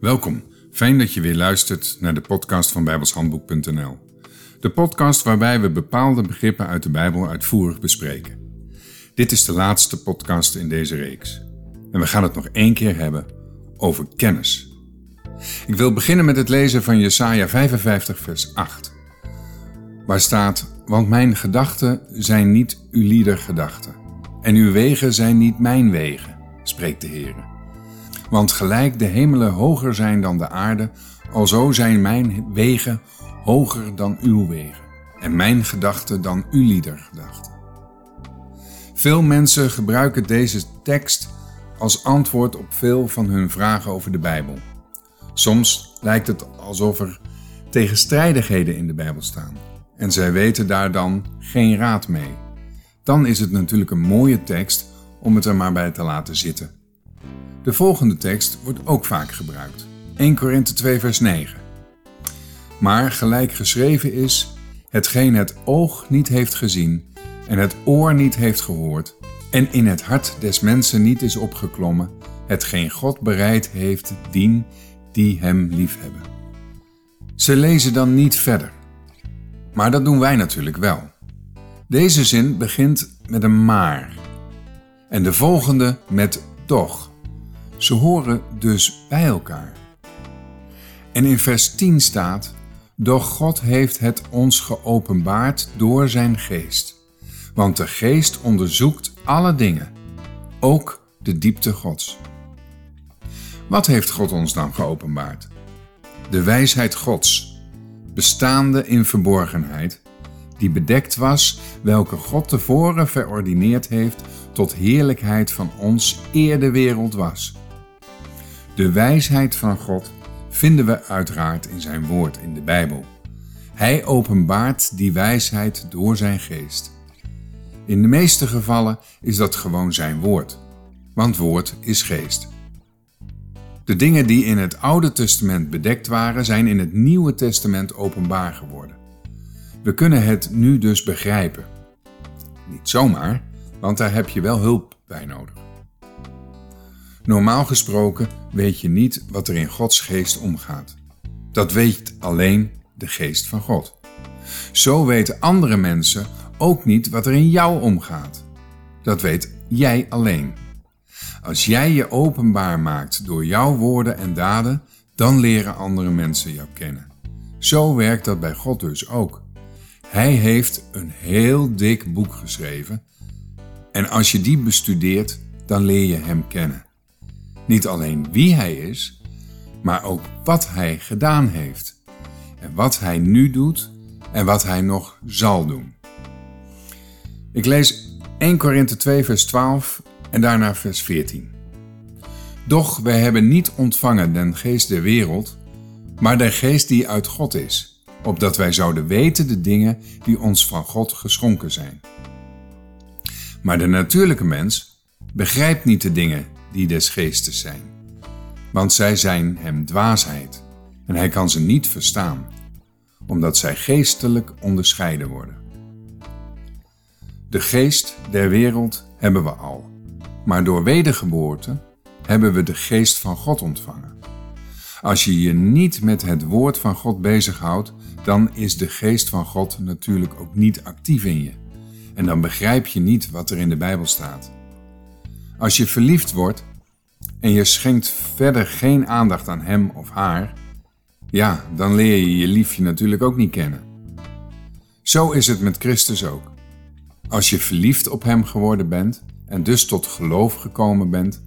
Welkom, fijn dat je weer luistert naar de podcast van Bijbelshandboek.nl. De podcast waarbij we bepaalde begrippen uit de Bijbel uitvoerig bespreken. Dit is de laatste podcast in deze reeks. En we gaan het nog één keer hebben over kennis. Ik wil beginnen met het lezen van Jesaja 55 vers 8. Waar staat, want mijn gedachten zijn niet uw lieder gedachten. En uw wegen zijn niet mijn wegen, spreekt de Heere. Want gelijk de hemelen hoger zijn dan de aarde, alzo zijn mijn wegen hoger dan uw wegen. En mijn gedachten dan uw lieder gedachten. Veel mensen gebruiken deze tekst als antwoord op veel van hun vragen over de Bijbel. Soms lijkt het alsof er tegenstrijdigheden in de Bijbel staan. En zij weten daar dan geen raad mee. Dan is het natuurlijk een mooie tekst om het er maar bij te laten zitten. De volgende tekst wordt ook vaak gebruikt. 1 Korinthe 2 vers 9. Maar gelijk geschreven is, hetgeen het oog niet heeft gezien en het oor niet heeft gehoord en in het hart des mensen niet is opgeklommen, hetgeen God bereid heeft dien die hem liefhebben. Ze lezen dan niet verder. Maar dat doen wij natuurlijk wel. Deze zin begint met een maar. En de volgende met toch. Ze horen dus bij elkaar. En in vers 10 staat, doch God heeft het ons geopenbaard door zijn geest. Want de geest onderzoekt alle dingen, ook de diepte Gods. Wat heeft God ons dan geopenbaard? De wijsheid Gods. Bestaande in verborgenheid, die bedekt was, welke God tevoren verordineerd heeft tot heerlijkheid van ons eer de wereld was. De wijsheid van God vinden we uiteraard in zijn woord in de Bijbel. Hij openbaart die wijsheid door zijn geest. In de meeste gevallen is dat gewoon zijn woord, want woord is geest. De dingen die in het Oude Testament bedekt waren, zijn in het Nieuwe Testament openbaar geworden. We kunnen het nu dus begrijpen. Niet zomaar, want daar heb je wel hulp bij nodig. Normaal gesproken weet je niet wat er in Gods geest omgaat. Dat weet alleen de geest van God. Zo weten andere mensen ook niet wat er in jou omgaat. Dat weet jij alleen. Als jij je openbaar maakt door jouw woorden en daden, dan leren andere mensen jou kennen. Zo werkt dat bij God dus ook. Hij heeft een heel dik boek geschreven en als je die bestudeert, dan leer je hem kennen. Niet alleen wie hij is, maar ook wat hij gedaan heeft en wat hij nu doet en wat hij nog zal doen. Ik lees 1 Korinthe 2 vers 12... en daarna vers 14. Doch wij hebben niet ontvangen den geest der wereld, maar de geest die uit God is, opdat wij zouden weten de dingen die ons van God geschonken zijn. Maar de natuurlijke mens begrijpt niet de dingen die des geestes zijn, want zij zijn hem dwaasheid en hij kan ze niet verstaan, omdat zij geestelijk onderscheiden worden. De geest der wereld hebben we al. Maar door wedergeboorte hebben we de geest van God ontvangen. Als je je niet met het woord van God bezighoudt, dan is de geest van God natuurlijk ook niet actief in je. En dan begrijp je niet wat er in de Bijbel staat. Als je verliefd wordt en je schenkt verder geen aandacht aan hem of haar, ja, dan leer je je liefje natuurlijk ook niet kennen. Zo is het met Christus ook. Als je verliefd op hem geworden bent en dus tot geloof gekomen bent,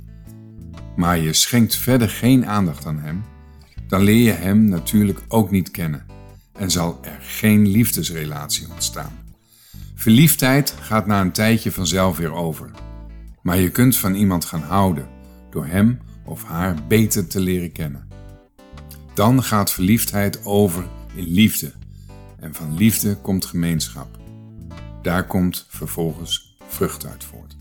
maar je schenkt verder geen aandacht aan hem, dan leer je hem natuurlijk ook niet kennen en zal er geen liefdesrelatie ontstaan. Verliefdheid gaat na een tijdje vanzelf weer over, maar je kunt van iemand gaan houden door hem of haar beter te leren kennen. Dan gaat verliefdheid over in liefde en van liefde komt gemeenschap. Daar komt vervolgens vrucht uit voort.